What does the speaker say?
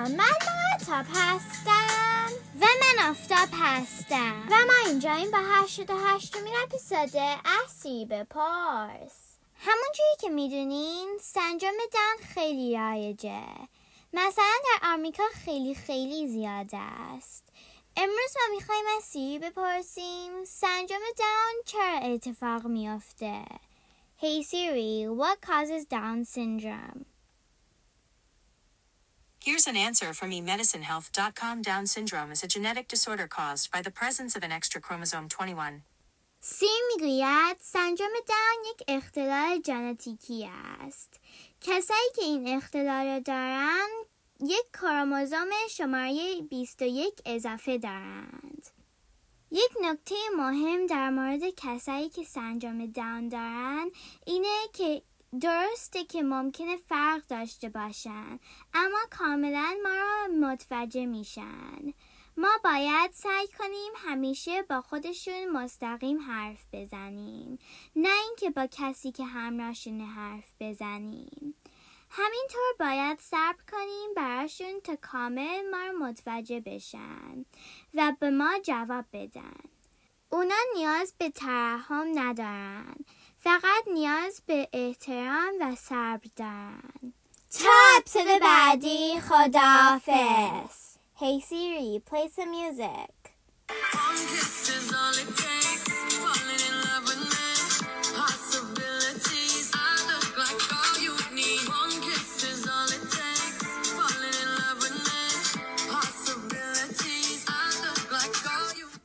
سلام، من ماهتاب هستم و من آفتاب هستم و ما اینجاییم با 88مین اپیزود احسیب پارس. همونجوری که میدونین سندروم داون خیلی رایجه، مثلا در آمریکا خیلی زیاده است. امروز ما میخواییم از سیری بپرسیم سندروم داون چرا اتفاق میافته. Hey Siri, what causes Down syndrome? Here's an answer from eMedicineHealth.com. Down syndrome is a genetic disorder caused by the presence of an extra chromosome 21. سیری میگوید سندروم داون یک اختلال ژنتیکی است. کسایی که این اختلال را دارن یک کروموزوم شماره 21 اضافه دارند. یک نکته مهم در مورد کسایی که سندروم داون دارن اینه که درسته که ممکنه فرق داشته باشن، اما کاملا ما رو متوجه میشن. ما باید سعی کنیم همیشه با خودشون مستقیم حرف بزنیم، نه اینکه با کسی که همراهشون حرف بزنیم. همینطور باید صبر کنیم براشون تا کامل ما رو متوجه بشن و به ما جواب بدن. اونا نیاز به ترحم ندارن، فقط نیاز به احترام و صبر دارن. تا اپیزود بعدی، خداحافظ. Hey Siri, play some music.